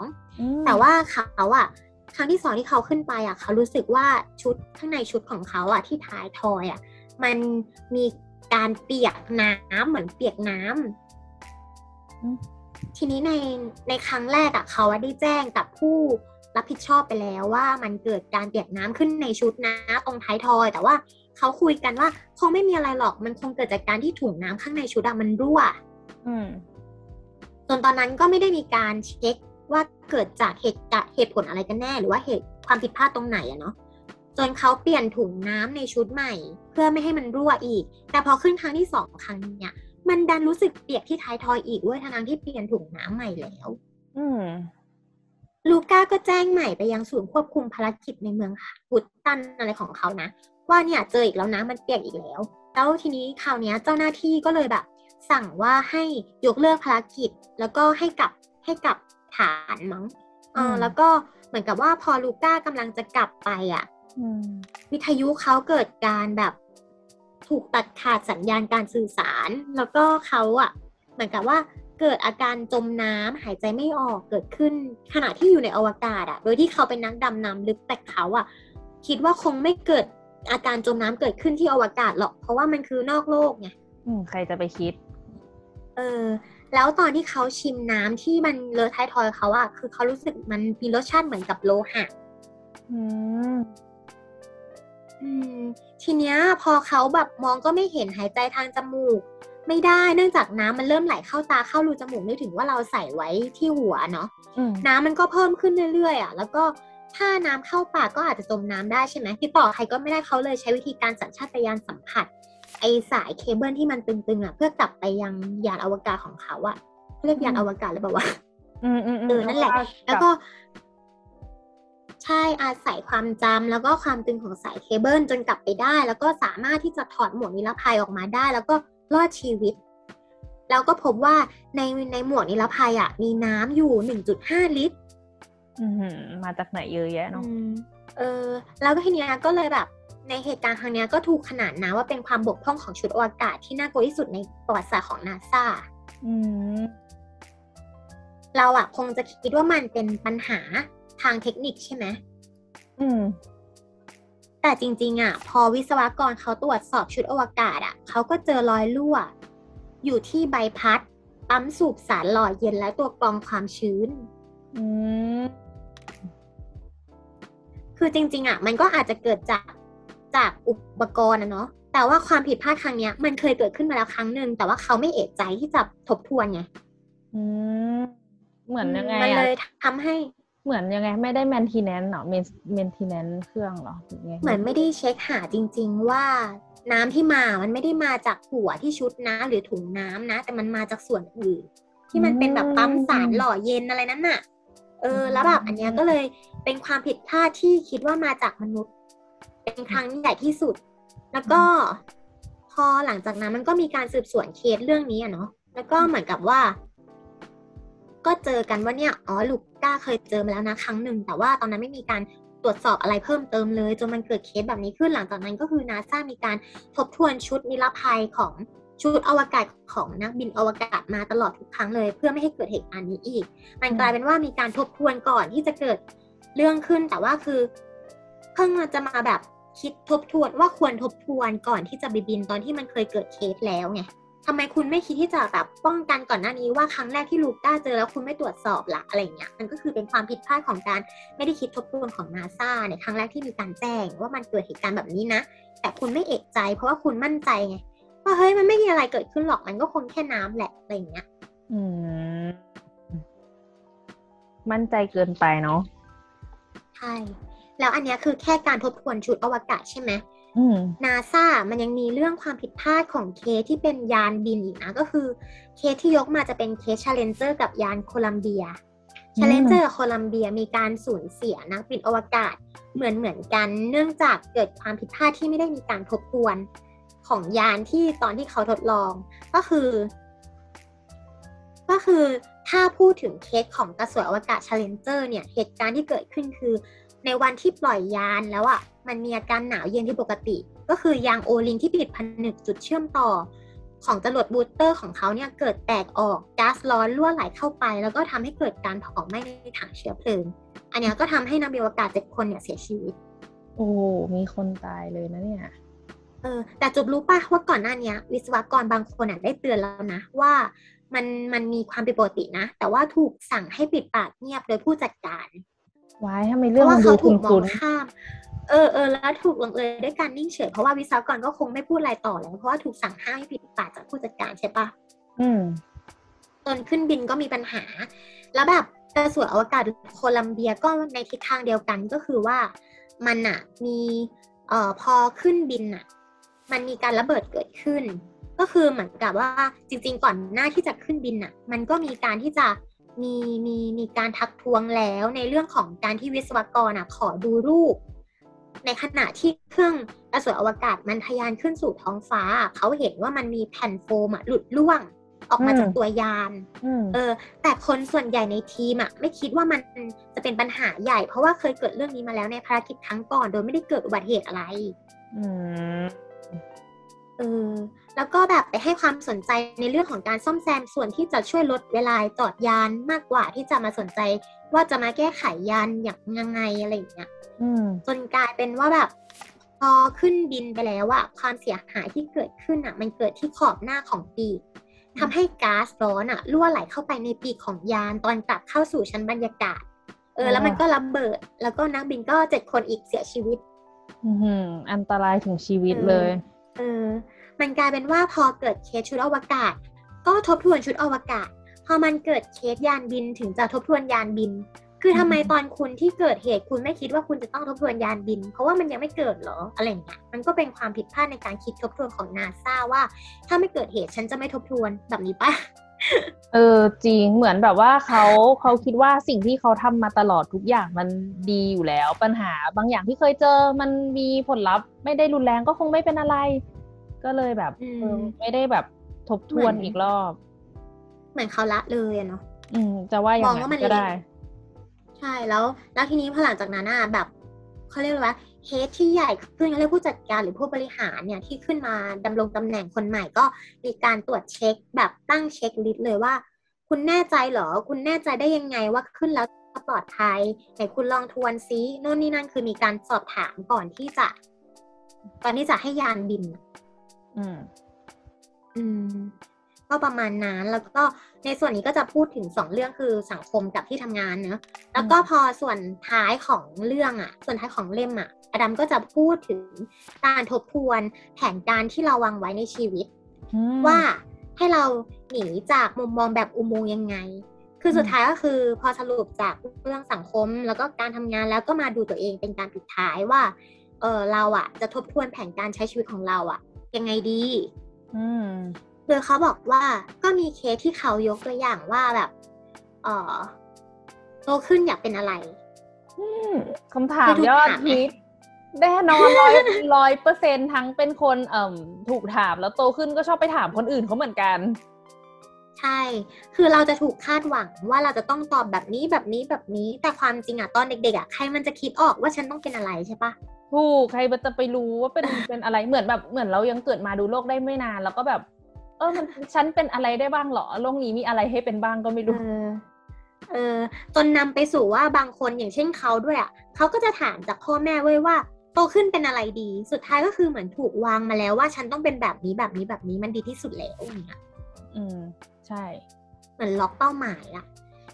แต่ว่าเขาอ่ะครั้งที่สองที่เขาขึ้นไปอ่ะเขารู้สึกว่าชุดข้างในชุดของเขาอ่ะที่ท้ายทอยอ่ะมันมีการเปียกน้ำเหมือนเปียกน้ำทีนี้ในในครั้งแรกอะเขาได้แจ้งกับผู้รับผิดชอบไปแล้วว่ามันเกิดการเปียกน้ำขึ้นในชุดนะตรงท้ายทอยแต่ว่าเขาคุยกันว่าคงไม่มีอะไรหรอกมันคงเกิดจากการที่ถุงน้ำข้างในชุดอะมันรั่วจนตอนนั้นก็ไม่ได้มีการเช็คว่าเกิดจากเหตุเหตุผลอะไรกันแน่หรือว่าเหตุความผิดพลาดตรงไหนอะเนาะจนเขาเปลี่ยนถุงน้ำในชุดใหม่เพื่อไม่ให้มันรั่วอีกแต่พอขึ้นครั้งที่สองครั้งเนี้ยมันดันรู้สึกเปียกที่ท้ายทอยอีกเว้ยทั้งที่เปลี่ยนถุงน้ำใหม่แล้วลูก้าก็แจ้งใหม่ไปยังศูนย์ควบคุมภารกิจในเมืองบุตตันอะไรของเขานะว่าเนี่ยเจออีกแล้วนะมันเปียกอีกแล้วแล้วทีนี้คราวนี้เจ้าหน้าที่ก็เลยแบบสั่งว่าให้ยกเลิกภารกิจแล้วก็ให้กลับให้กลับฐานมั้งเออแล้วก็เหมือนกับว่าพอลูก้ากำลังจะกลับไปอ่ะวิทยุเขาเกิดการแบบถูกตัดขาดสัญญาณการสื่อสารแล้วก็เขาอะเหมือนกับว่าเกิดอาการจมน้ำหายใจไม่ออกเกิดขึ้นขณะที่อยู่ในอวกาศอะโดยที่เขาเป็นนักดำน้ำลึกแต่เขาอะคิดว่าคงไม่เกิดอาการจมน้ำเกิดขึ้นที่อวกาศหรอกเพราะว่ามันคือนอกโลกไงอืมใครจะไปคิดเออแล้วตอนที่เขาชิมน้ำที่มันเลอะท้ายทอยเขาอะคือเขารู้สึกมันมีรสชาติเหมือนกับโลหะอืมอืมทีเนี้ยพอเขาแบบมองก็ไม่เห็นหายใจทางจมูกไม่ได้เนื่องจากน้ำมันเริ่มไหลเข้าตาเข้ารูจมูกนึกถึงว่าเราใส่ไว้ที่หัวเนาะน้ำมันก็เพิ่มขึ้นเรื่อยๆอ่ะแล้วก็ถ้าน้ำเข้าปากก็อาจจะจมน้ำได้ใช่ไหมติดต่อใครก็ไม่ได้เขาเลยใช้วิธีการสัญชาตญาณสัมผัสไอสายเคเบิลที่มันตึงๆอ่ะเพื่อกลับไปยังยานอวกาศของเขาอ่ะเรียกยานอวกาศหรือเปล่าวะอืมอืมอืมนั่นแหละแล้วก็ใช่อาศัยความจำแล้วก็ความตึงของสายเคเบิลจนกลับไปได้แล้วก็สามารถที่จะถอดหมวกนิรภัยออกมาได้แล้วก็รอดชีวิต แล้วก็พบว่าในในหมวดนิรภัยอ่ะมีน้ำอยู่ หนึ่งจุดห้า ลิตรมาจากไหนเยอะแยะเนาะเออแล้วก็ทีนี้ก็เลยแบบในเหตุการณ์ครั้งนี้ก็ถูกขนานนามว่าเป็นความบกพร่องของชุดอวกาศที่น่ากลัวที่สุดในประวัติศาสตร์ของ NASA อืมเราอ่ะคงจะคิดว่ามันเป็นปัญหาทางเทคนิคใช่ไหมอืมแต่จริงๆอ่ะพอวิศวกรเขาตรวจสอบชุดอวกาศอ่ะเขาก็เจอรอยรั่วอยู่ที่ใบพัดปั๊มสูบสารหล่อเย็นและตัวกรองความชื้นอืมคือจริงๆอ่ะมันก็อาจจะเกิดจากจากอุปกรณ์นะเนาะแต่ว่าความผิดพลาดครั้งเนี้ยมันเคยเกิดขึ้นมาแล้วครั้งนึงแต่ว่าเขาไม่เอะใจที่จะทบทวนไงอืมเหมือนยังไงมันเลยทำให้เหมือนยังไงไม่ได้แมนทีแนนซ์เหรอแมนทีแนนซ์เครื่องเหรอเหมือนไม่ได้เช็คหาจริงๆว่าน้ำที่มามันไม่ได้มาจากหัวที่ชุดน้ำหรือถุงน้ำนะแต่มันมาจากส่วนอื่นที่มันเป็นแบบปั๊มสารหล่อเย็นอะไรนั่นน่ะเออแล้วแบบอันเนี้ยก็เลยเป็นความผิดพลาดที่คิดว่ามาจากมนุษย์เป็นครั้งใหญ่ที่สุดแล้วก็พอหลังจากนั้นมันก็มีการสืบสวนเคสเรื่องนี้อ่ะเนาะแล้วก็เหมือนกับว่าก็เจอกันว่าเนี่ยอ๋อลูก้าเคยเจอมาแล้วนะครั้งหนึ่งแต่ว่าตอนนั้นไม่มีการตรวจสอบอะไรเพิ่มเติมเลยจนมันเกิดเคสแบบนี้ขึ้นหลังจากนั้นก็คือ NASA มีการทบทวนชุดนิรภัยของชุดอวกาศของนักบินอวกาศมาตลอดทุกครั้งเลยเพื่อไม่ให้เกิดเหตุการณ์นี้อีกมันกลายเป็นว่ามีการทบทวนก่อนที่จะเกิดเรื่องขึ้นแต่ว่าคือเพิ่งจะมาแบบคิดทบทวนว่าควรทบทวนก่อนที่จะไปบินตอนที่มันเคยเกิดเคสแล้วไงทำไมคุณไม่คิดที่จะแบบป้องกันก่อนหน้านี้ว่าครั้งแรกที่ลูก้าเจอแล้วคุณไม่ตรวจสอบล่ะอะไรเงี้ยมันก็คือเป็นความผิดพลาดของการไม่ได้คิดทบทวนของ NASA ในครั้งแรกที่มีการแจ้งว่ามันเกิดเหตุการณ์แบบนี้นะแต่คุณไม่เอะใจเพราะว่าคุณมั่นใจไงว่าเฮ้ยมันไม่มีอะไรเกิดขึ้นหรอกมันก็คงแค่น้ำแหละอะไรเงี้ยอืมมั่นใจเกินไปเนาะใช่แล้วอันเนี้ยคือแค่การทบทวนชุดอวกาศใช่ไหมนาซามันยังมีเรื่องความผิดพลาดของเคสที่เป็นยานบินอีกนะก็คือเคสที่ยกมาจะเป็นเคส Challenger กับยานโคลัมเบีย Challenger กับโคลัมเบียมีการสูญเสียนักบินอวกาศเหมือนเหมือนกันเนื่องจากเกิดความผิดพลาดที่ไม่ได้มีการทบทวนของยานที่ตอนที่เขาทดลองก็คือก็คือถ้าพูดถึงเคสของกระสวยอวกาศ Challenger เนี่ยเหตุการณ์ที่เกิดขึ้นคือในวันที่ปล่อยยานแล้วอ่ะมันมีอาการหนาวเย็นที่ปกติก็คือยางโอลิงที่ผิดผนึกจุดเชื่อมต่อของจรวดบูสเตอร์ของเขาเนี่ยเกิดแตกออกก๊าซร้อนรั่วไหลเข้าไปแล้วก็ทำให้เกิดการเผาไหม้ในถังเชื้อเพลิงอันนี้ก็ทำให้นักบินอวกาศเจ็ดคนเนี่ยเสียชีวิตโอ้มีคนตายเลยนะเนี่ยเออแต่จุดรู้ป่ะว่าก่อนหน้านี้วิศวกรบางคนเนี่ยได้เตือนแล้วนะว่ามันมันมีความผิดปกตินะแต่ว่าถูกสั่งให้ปิดปากเงียบโดยผู้จัดการไว้ทำไมเรื่องมันดูถูกมองข้ามเออเออแล้วถูกลงเอยด้วยการนิ่งเฉยเพราะว่าวิศวกรก็คงไม่พูดอะไรต่อแล้วเพราะว่าถูกสั่งห้ามให้ปิดปากจากผู้จัดการใช่ปะอืมตอนขึ้นบินก็มีปัญหาแล้วแบบกระสวยอวกาศโคลัมเบียก็ในทิศทางเดียวกันก็คือว่ามันอ่ะมีเอ่อพอขึ้นบินอ่ะมันมีการระเบิดเกิดขึ้นก็คือเหมือนกับว่าจริงๆก่อนหน้าที่จะขึ้นบินอ่ะมันก็มีการที่จะมีมีมีการทักท้วงแล้วในเรื่องของการที่วิศวกรอ่ะขอดูรูปในขณะที่เครื่องกระสวยอวกาศมันทะยานขึ้นสู่ท้องฟ้าเขาเห็นว่ามันมีแผ่นโฟมอ่ะหลุดร่วงออกมาจากตัวยานเออแต่คนส่วนใหญ่ในทีมอ่ะไม่คิดว่ามันจะเป็นปัญหาใหญ่เพราะว่าเคยเกิดเรื่องนี้มาแล้วในภารกิจครั้งก่อนโดยไม่ได้เกิดอุบัติเหตุอะไรเออแล้วก็แบบไปให้ความสนใจในเรื่องของการซ่อมแซมส่วนที่จะช่วยลดเวลาจอดยานมากกว่าที่จะมาสนใจว่าจะมาแก้ไขยานอย่างยังไงอะไรอย่างเงี้ยจนกลายเป็นว่าแบบพอขึ้นบินไปแล้วอะความเสียหายที่เกิดขึ้นอะมันเกิดที่ขอบหน้าของปีกทำให้ก๊าซร้อนอะรั่วไหลเข้าไปในปีกของยานตอนกลับเข้าสู่ชั้นบรรยากาศเออแล้วมันก็ระเบิดแล้วก็นักบินก็เจ็ดคนอีกเสียชีวิตอันตรายถึงชีวิตเลยเออมันกลายเป็นว่าพอเกิดเคสชุดอวกาศก็ทบทวนชุดอวกาศพอมันเกิดเคสยานบินถึงจะทบทวนยานบินคือทำไมตอนคุณที่เกิดเหตุคุณไม่คิดว่าคุณจะต้องทบทวนยานบินเพราะว่ามันยังไม่เกิดหรออะไรอย่างเงี้ยมันก็เป็นความผิดพลาดในการคิดทบทวนของ NASA ว่าถ้าไม่เกิดเหตุฉันจะไม่ทบทวนแบบนี้ป่ะเออจริงเหมือนแบบว่าเขา เขาคิดว่าสิ่งที่เขาทำมาตลอดทุกอย่างมันดีอยู่แล้วปัญหาบางอย่างที่เคยเจอมันมีผลลัพธ์ไม่ได้รุนแรงก็คงไม่เป็นอะไรก็เลยแบบไม่ได้แบบทบทวนอีกรอบ เหมือนเขาละเลยเนาะอืมจะว่าอย่างนั้นก็ได้ใช่แล้วแล้วทีนี้พอหลังจากนั้นอ่ะแบบเขาเรียกว่าเฮดที่ใหญ่ขึ้นเขาเรียกผู้จัดการหรือผู้บริหารเนี่ยที่ขึ้นมาดำรงตำแหน่งคนใหม่ก็มีการตรวจเช็คแบบตั้งเช็คลิสต์เลยว่าคุณแน่ใจเหรอคุณแน่ใจได้ยังไงว่าขึ้นแล้วปลอดภัยไหนคุณลองทวนซิโน่นนี่นั่นคือมีการสอบถามก่อนที่จะก่อนที่จะให้ยานบินอืมอืมก็ประมาณนั้นแล้วก็ในส่วนนี้ก็จะพูดถึงสองเรื่องคือสังคมกับที่ทำงานเนอะแล้วก็พอส่วนท้ายของเรื่องอ่ะส่วนท้ายของเล่มอ่ะอดัมก็จะพูดถึงการทบทวนแผนการที่เราวางไว้ในชีวิตว่าให้เราหนีจากมุมมองแบบอุโมงค์ยังไงคือสุดท้ายก็คือพอสรุปจากเรื่องสังคมแล้วก็การทำงานแล้วก็มาดูตัวเองเป็นการปิดท้ายว่าเออเราอ่ะจะทบทวนแผนการใช้ชีวิตของเราอ่ะยังไงดีอืมโดยเขาบอกว่าก็มีเคสที่เขายกตัวอย่างว่าแบบเออโตขึ้นอยากเป็นอะไรคำถามยอดฮิตแน่นอนร้อยร้อยเปอร์เซ็นต์ทั้งเป็นคนเอ่อถูกถามแล้วโตขึ้นก็ชอบไปถามคนอื่นเขาเหมือนกันใช่คือเราจะถูกคาดหวังว่าเราจะต้องตอบแบบนี้แบบนี้แบบนี้แต่ความจริงอะตอนเด็กๆอะใครมันจะคิดออกว่าฉันต้องเป็นอะไรใช่ปะถูกใครมันจะไปรู้ว่าเป็น เป็นอะไรเหมือนแบบเหมือนเรายังเกิดมาดูโลกได้ไม่นานแล้วก็แบบเออมันฉันเป็นอะไรได้บ้างเหรอโลกนี้มีอะไรให้เป็นบ้างก็ไม่รู้เออจนนำไปสู่ว่าบางคนอย่างเช่นเขาด้วยอ่ะเขาก็จะถามจากพ่อแม่ไว้ว่าโตขึ้นเป็นอะไรดีสุดท้ายก็คือเหมือนถูกวางมาแล้วว่าฉันต้องเป็นแบบนี้แบบนี้แบบนี้มันดีที่สุดแล้วอย่างเงี้ยอืมใช่เหมือนล็อกเป้าหมายอ่ะ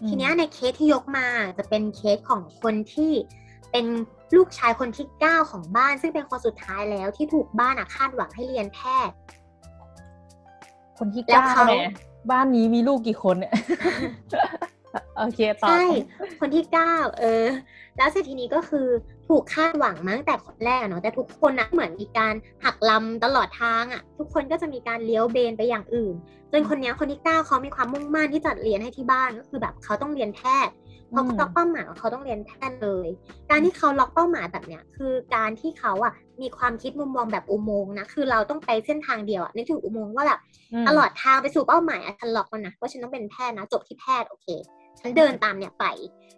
ทีเนี้ยในเคสที่ยกมาจะเป็นเคสของคนที่เป็นลูกชายคนที่เก้าของบ้านซึ่งเป็นคนสุดท้ายแล้วที่ถูกบ้านอ่ะคาดหวังให้เรียนแพทย์คนที่เก้าเนี่ยบ้านนี้มีลูกกี่คนเนี่ย โอเคต่อใช่คนที่เก้าเออแล้วเสร็จทีนี้ก็คือถูกคาดหวังมาตั้งแต่คนแรกเนาะแต่ทุกคนนะเหมือนมีการหักลำตลอดทางอ่ะทุกคนก็จะมีการเลี้ยวเบนไปอย่างอื่นจนคนนี้คนที่เก้าเขามีความมุ่งมั่นที่จะเรียนให้ที่บ้านก็คือแบบเขาต้องเรียนแพทย์เขาล็อกเป้าหมายว่าเขาต้องเรียนแพทย์เลยการที่เขาล็อกเป้าหมายแบบเนี้ยคือการที่เขาอ่ะมีความคิดมุมมองแบบอุโมงค์นะคือเราต้องไปเส้นทางเดียวอ่ะนึกถึงอุโมงค์ว่าแบบตลอดทางไปสู่เป้าหมายอ่ะฉันล็อกแล้วนะว่าฉันต้องเป็นแพทย์นะจบที่แพทย์โอเคฉันเดินตามเนี่ยไป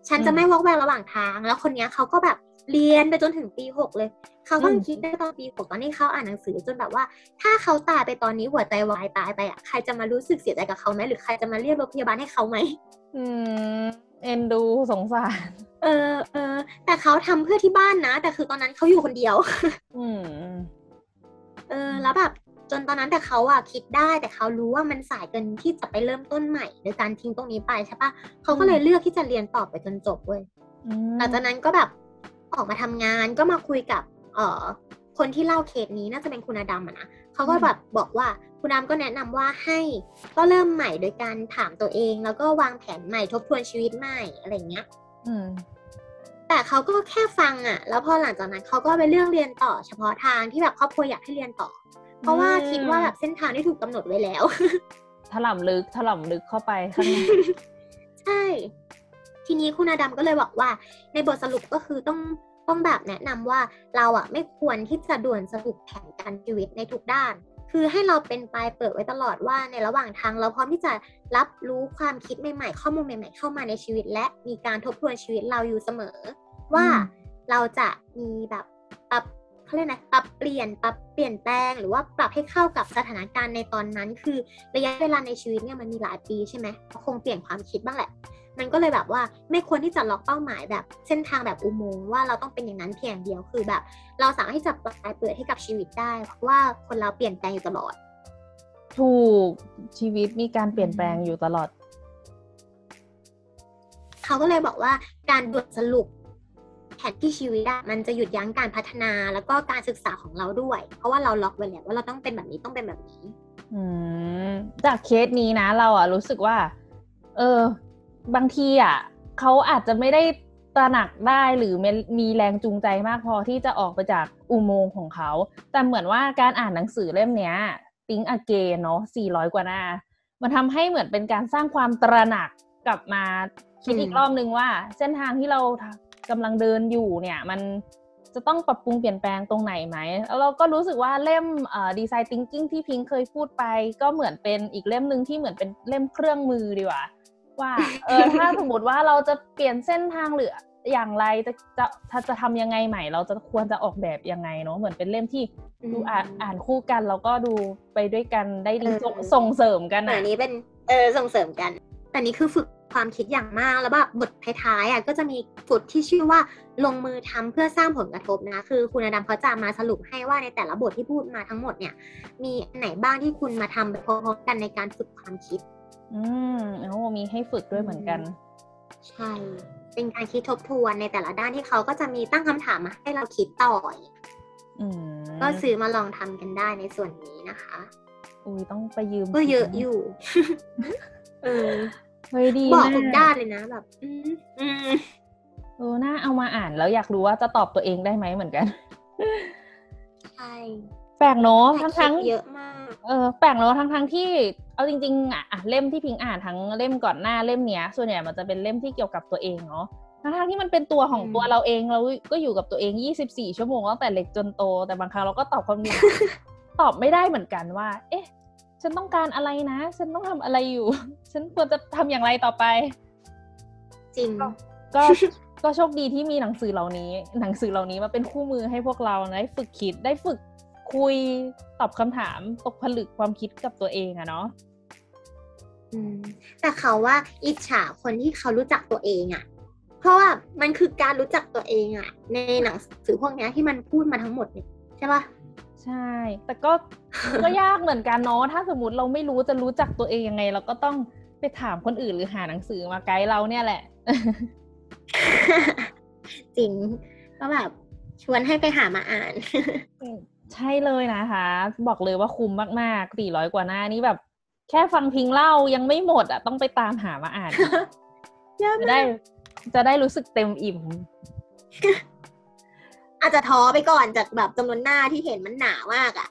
ฉันจะไม่วอกแวกระหว่างทางแล้วคนนี้เขาก็แบบเรียนไปจนถึงปีหกเลยเขาเพิ่งคิดได้ตอนปีหกตอนนี้เขาอ่านหนังสือจนแบบว่าถ้าเขาตายไปตอนนี้หัวใจวายตายไปอ่ะใครจะมารู้สึกเสียใจกับเขาไหมหรือใครจะมาเรียกรถพยาบาลให้เขาไหมอืมเอ็นดูสงสารเออเออแต่เขาทำเพื่อที่บ้านนะแต่คือตอนนั้นเขาอยู่คนเดียวอืมเออแล้วแบบจนตอนนั้นแต่เขาอะคิดได้แต่เขารู้ว่ามันสายเกินที่จะไปเริ่มต้นใหม่โดยการทิ้งตรงนี้ไปใช่ปะเขาก็เลยเลือกที่จะเรียนต่อไปจนจบเว้ยหลังจากนั้นก็แบบออกมาทำงานก็มาคุยกับเอ่อคนที่เล่าเคสนี้น่าจะเป็นคุณอดัมนะเขาก็แบบบอกว่าคุณอดัมก็แนะนำว่าให้ก็เริ่มใหม่โดยการถามตัวเองแล้วก็วางแผนใหม่ทบทวนชีวิตใหม่อะไรเงี้ยแต่เขาก็แค่ฟังอะแล้วพอหลังจากนั้นเขาก็ไปเลือกเรียนต่อเฉพาะทางที่แบบครอบครัวอยากให้เรียนต่อเพราะว่าคิดว่าแบบเส้นทางได้ถูกกำหนดไว้แล้วถล่ำลึกถล่ำลึกเข้าไปข้างในใช่ทีนี้คุณอดัมก็เลยบอกว่าในบทสรุปก็คือต้องต้องแบบแนะนำว่าเราอ่ะไม่ควรที่จะด่วนสรุปแผนการชีวิตในทุกด้านคือให้เราเป็นปลายเปิดไว้ตลอดว่าในระหว่างทางเราพร้อมที่จะรับรู้ความคิดใหม่ๆข้อมูลใหม่ๆเข้ามาในชีวิตและมีการทบทวนชีวิตเราอยู่เสมอว่าเราจะมีแบบปรับเขาเรียกนะปรับเปลี่ยนปรับเปลี่ยนแปลงหรือว่าปรับให้เข้ากับสถานการณ์ในตอนนั้นคือระยะเวลาในชีวิตเนี่ยมันมีหลายปีใช่ไหมคงเปลี่ยนความคิดบ้างแหละมันก็เลยแบบว่าไม่ควรที่จะล็อกเป้าหมายแบบเส้นทางแบบอุโมงค์ว่าเราต้องเป็นอย่างนั้นเพียงเดียวคือแบบเราสามารถที่จะปรับเปลี่ยนให้กับชีวิตได้เพราะว่าคนเราเปลี่ยนแปลงอยู่ตลอดถูกชีวิตมีการเปลี่ยนแปลงอยู่ตลอดเขาก็เลยบอกว่าการด่วนสรุปแผนที่ชีวิตมันจะหยุดยั้งการพัฒนาแล้วก็การศึกษาของเราด้วยเพราะว่าเราล็อกไว้แล้วว่าเราต้องเป็นแบบนี้ต้องเป็นแบบนี้อืมจากเคสนี้นะเราอ่ะรู้สึกว่าเออบางทีอ่ะเขาอาจจะไม่ได้ตระหนักได้หรือมีแรงจูงใจมากพอที่จะออกไปจากอุโมงค์ของเขาแต่เหมือนว่าการอ่านหนังสือเล่มเนี้ย Think Again เนาะสี่ร้อยกว่าหน้ามันทำให้เหมือนเป็นการสร้างความตระหนักกลับมาคิดอีกรอบนึงว่าเส้นทางที่เรากำลังเดินอยู่เนี่ยมัน จะต้องปรับปรุงเปลี่ยนแปลงตรงไหนไหมแล้วเราก็รู้สึกว่าเล่มดีไซน์ thinking ที่พิงค์เคยพูดไปก็เหมือนเป็นอีกเล่มนึงที่เหมือนเป็นเล่มเครื่องมือดีกว่าว่าเออถ้าสมมติว่าเราจะเปลี่ยนเส้นทางหรืออย่างไรจะจะถ้าจะทำยังไงใหม่เราจะควรจะออกแบบยังไงเนาะเหมือนเป็นเล่มที่ดูอ่านอ่านคู่กันแล้วก็ดูไปด้วยกันได้ดีส่งเสริมกันอ่ะอันนี้เป็นเออส่งเสริมกันแต่นี่คือฝึกความคิดอย่างมากแล้วแบบบทท้ายๆอ่ะก็จะมีบทที่ชื่อว่าลงมือทำเพื่อสร้างผลกระทบนะคือคุณอดัมเขาจะมาสรุปให้ว่าในแต่ละบทที่พูดมาทั้งหมดเนี่ยมีไหนบ้างที่คุณมาทำไปพร้อมๆกันในการฝึกความคิดอืมแล้วมีให้ฝึกด้วยเหมือนกันใช่เป็นการคิดทบทวนในแต่ละด้านที่เขาก็จะมีตั้งคำถามมาให้เราคิดต่อก็ซื้อมาลองทำกันได้ในส่วนนี้นะคะอุ้ยต้องไปยืมก็เยอะอยู่เออบอกทุกด้านเลยนะแบบอืมอืมเออน่าเอามาอ่านแล้วอยากรู้ว่าจะตอบตัวเองได้ไหมเหมือนกันใช่แปลกเนาะทั้งทั้งเยอะมากเออแปลกเนาะทั้งทั้งที่เอาจริงๆอ่ะเล่มที่พิงอ่านทั้งเล่มก่อนหน้าเล่มเนี้ยส่วนใหญ่มันจะเป็นเล่มที่เกี่ยวกับตัวเองเนาะทั้งทั้งที่มันเป็นตัวของตัวเราเองเราก็อยู่กับตัวเองยี่สิบสี่ชั่วโมงตั้งแต่เล็กจนโตแต่บางครั้งเราก็ตอบคำถามตอบไม่ได้เหมือนกันว่าเอ๊ะฉันต้องการอะไรนะฉันต้องทำอะไรอยู่ฉันควรจะทำอย่างไรต่อไปจริงก็ก็โชคดีที่มีหนังสือเหล่านี้หนังสือเหล่านี้มาเป็นคู่มือให้พวกเราได้ฝึกคิดได้ฝึกคุยตอบคำถามตกผลึกความคิดกับตัวเองอะเนาะแต่เขาว่าอิจฉาคนที่เขารู้จักตัวเองอะเพราะว่ามันคือการรู้จักตัวเองอะในหนังสือพวกนี้ที่มันพูดมาทั้งหมดเนี่ยใช่ปะใช่แต่ก็ ก็ยากเหมือนกันเนาะถ้าสมมติเราไม่รู้จะรู้จักตัวเองยังไงเราก็ต้องไปถามคนอื่นหรือหาหนังสือมาไกด์เราเนี่ยแหละ จริงก็แบบชวนให้ไปหามาอ่าน ใช่เลยนะคะบอกเลยว่าคุ้มมากๆสี่ร้อยกว่าหน้านี่แบบแค่ฟังพิงเล่ายังไม่หมดอ่ะต้องไปตามหามาอ่าน จะได้จะได้รู้สึกเต็มอิ่ม อาจจะท้อไปก่อนจากแบบจำนวนหน้าที่เห็นมันหนามากอ่ะ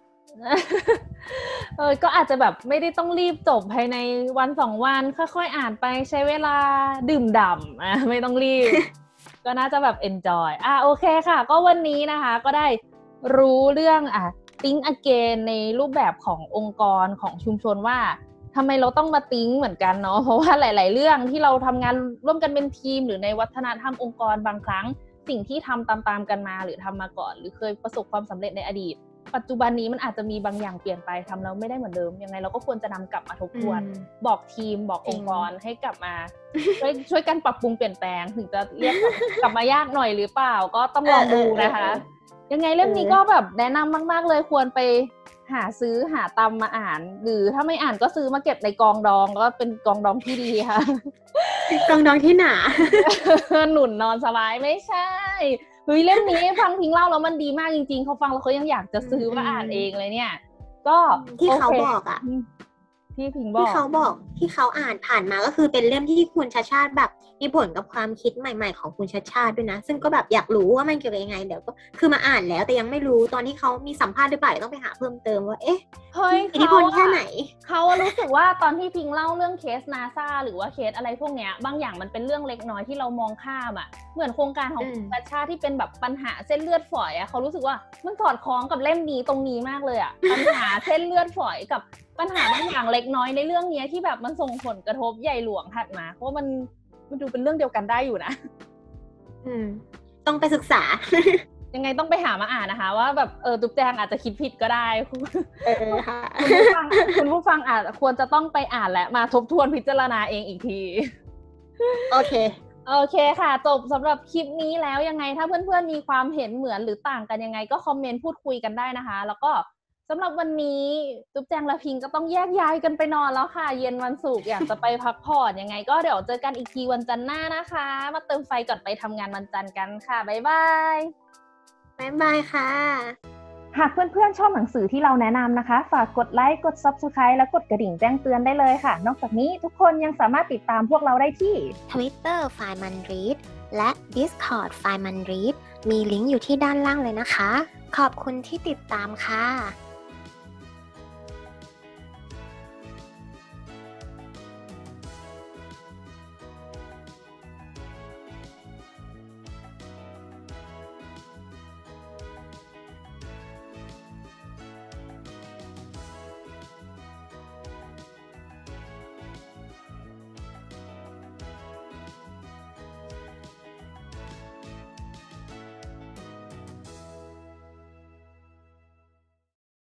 เออก็อาจจะแบบไม่ได้ต้องรีบจบภายในวันสองวันค่อยๆอ่านไปใช้เวลาดื่มด่ำอ่ะไม่ต้องรีบ ก็น่าจะแบบ enjoy อ่ะโอเคค่ะก็วันนี้นะคะก็ได้รู้เรื่องอ่ะ think again ในรูปแบบขององค์กรของชุมชนว่าทำไมเราต้องมา think เหมือนกันเนาะเพราะว่าหลายๆเรื่องที่เราทำงานร่วมกันเป็นทีมหรือในวัฒนธรรมองค์กรบางครั้งสิ่งที่ทำตามๆกันมาหรือทำมาก่อนหรือเคยประสบความสำเร็จในอดีตปัจจุบันนี้มันอาจจะมีบางอย่างเปลี่ยนไปทำแล้วไม่ได้เหมือนเดิมยังไงเราก็ควรจะนำกลับมาทบทวนบอกทีมบอกองค์กรให้กลับมาช่วยช่วยกันปรับปรุงเปลี่ยนแปลงถึงจะเรียกกลับมายากหน่อยหรือเปล่าก็ต้องลองดูนะคะยังไงเล่มนี้ก็แบบแนะนำมากๆเลยควรไปหาซื้อหาตำมาอ่านหรือถ้าไม่อ่านก็ซื้อมาเก็บในกองดองก็เป็นกองดองที่ดีค่ะกองดองที่หนา หนุนนอนสบายไม่ใช่เฮ้ยเล่มนี้ฟังพิงเล่าแล้วมันดีมากจริงๆเขาฟังแล้วเขายังอยากจะซื้อมาอ่านเองเลยเนี่ยก็ที่เขาบอกอ่ะที่พิงบอกที่เขาบอกที่เขาอ่านผ่านมาก็คือเป็นเล่มที่คุณชาชาติแบบมีผลกับความคิดใหม่ๆของคุณชาชาติด้วยนะซึ่งก็แบบอยากรู้ว่ามันเกี่ยวกับยังไงเดี๋ยวก็คือมาอ่านแล้วแต่ยังไม่รู้ตอนที่เขามีสัมภาษณ์ด้วยป่ะต้องไปหาเพิ่มเติมว่าเอ๊ะอิทธิพลแค่ไหนเขารู้สึกว่าตอนที่พิงเล่าเรื่องเคส NASA หรือว่าเคสอะไรพวกเนี้ยบางอย่างมันเป็นเรื่องเล็กน้อยที่เรามองข้ามอ่ะเหมือนโครงการของคุณชาชาติที่เป็นแบบปัญหาเส้นเลือดฝอยอ่ะเขารู้สึกว่ามันสอดคล้องกับเล่มนี้ตรงนี้มากเลยอ่ะปัญหาเส้นเลือดฝอยกับปัญหาบางอย่างเล็กน้อยในเรื่องนี้ที่แบบมันส่งผลกระทบใหญ่หลวงถัดมาเพราะว่ามันมันดูเป็นเรื่องเดียวกันได้อยู่นะอืมต้องไปศึกษา ยังไงต้องไปหามาอ่านนะคะว่าแบบเออตุ๊กแจงอาจจะคิดผิดก็ได้เออค่ะคุณผู้ฟังคุณผู้ฟังอาจควรจะต้องไปอ่านและมาทบทวนพิจารณาเองอีกทีโอเคโอเคค่ะจบสำหรับคลิปนี้แล้วยังไงถ้าเพื่อนๆมีความเห็นเหมือนหรือต่างกันยังไงก็คอมเมนต์พูดคุยกันได้นะคะแล้วก็สำหรับวันนี้ตุ๊บแจงและพิงก็ต้องแยกย้ายกันไปนอนแล้วค่ะเย็นวันศุกร์อยากจะไปพักผ่อนยังไงก็เดี๋ยวเจอกันอีกทีวันจันทร์หน้านะคะมาเติมไฟก่อนไปทำงานวันจันทร์กันค่ะบ๊ายบายบ๊ายบายค่ะหากเพื่อนๆชอบหนังสือที่เราแนะนำนะคะฝากกดไลค์กด Subscribe และกดกระดิ่งแจ้งเตือนได้เลยค่ะนอกจากนี้ทุกคนยังสามารถติดตามพวกเราได้ที่ Twitter ไฟร์มอน Read และ Discord ไฟร์มอน Read มีลิงก์อยู่ที่ด้านล่างเลยนะคะขอบคุณที่ติดตามค่ะ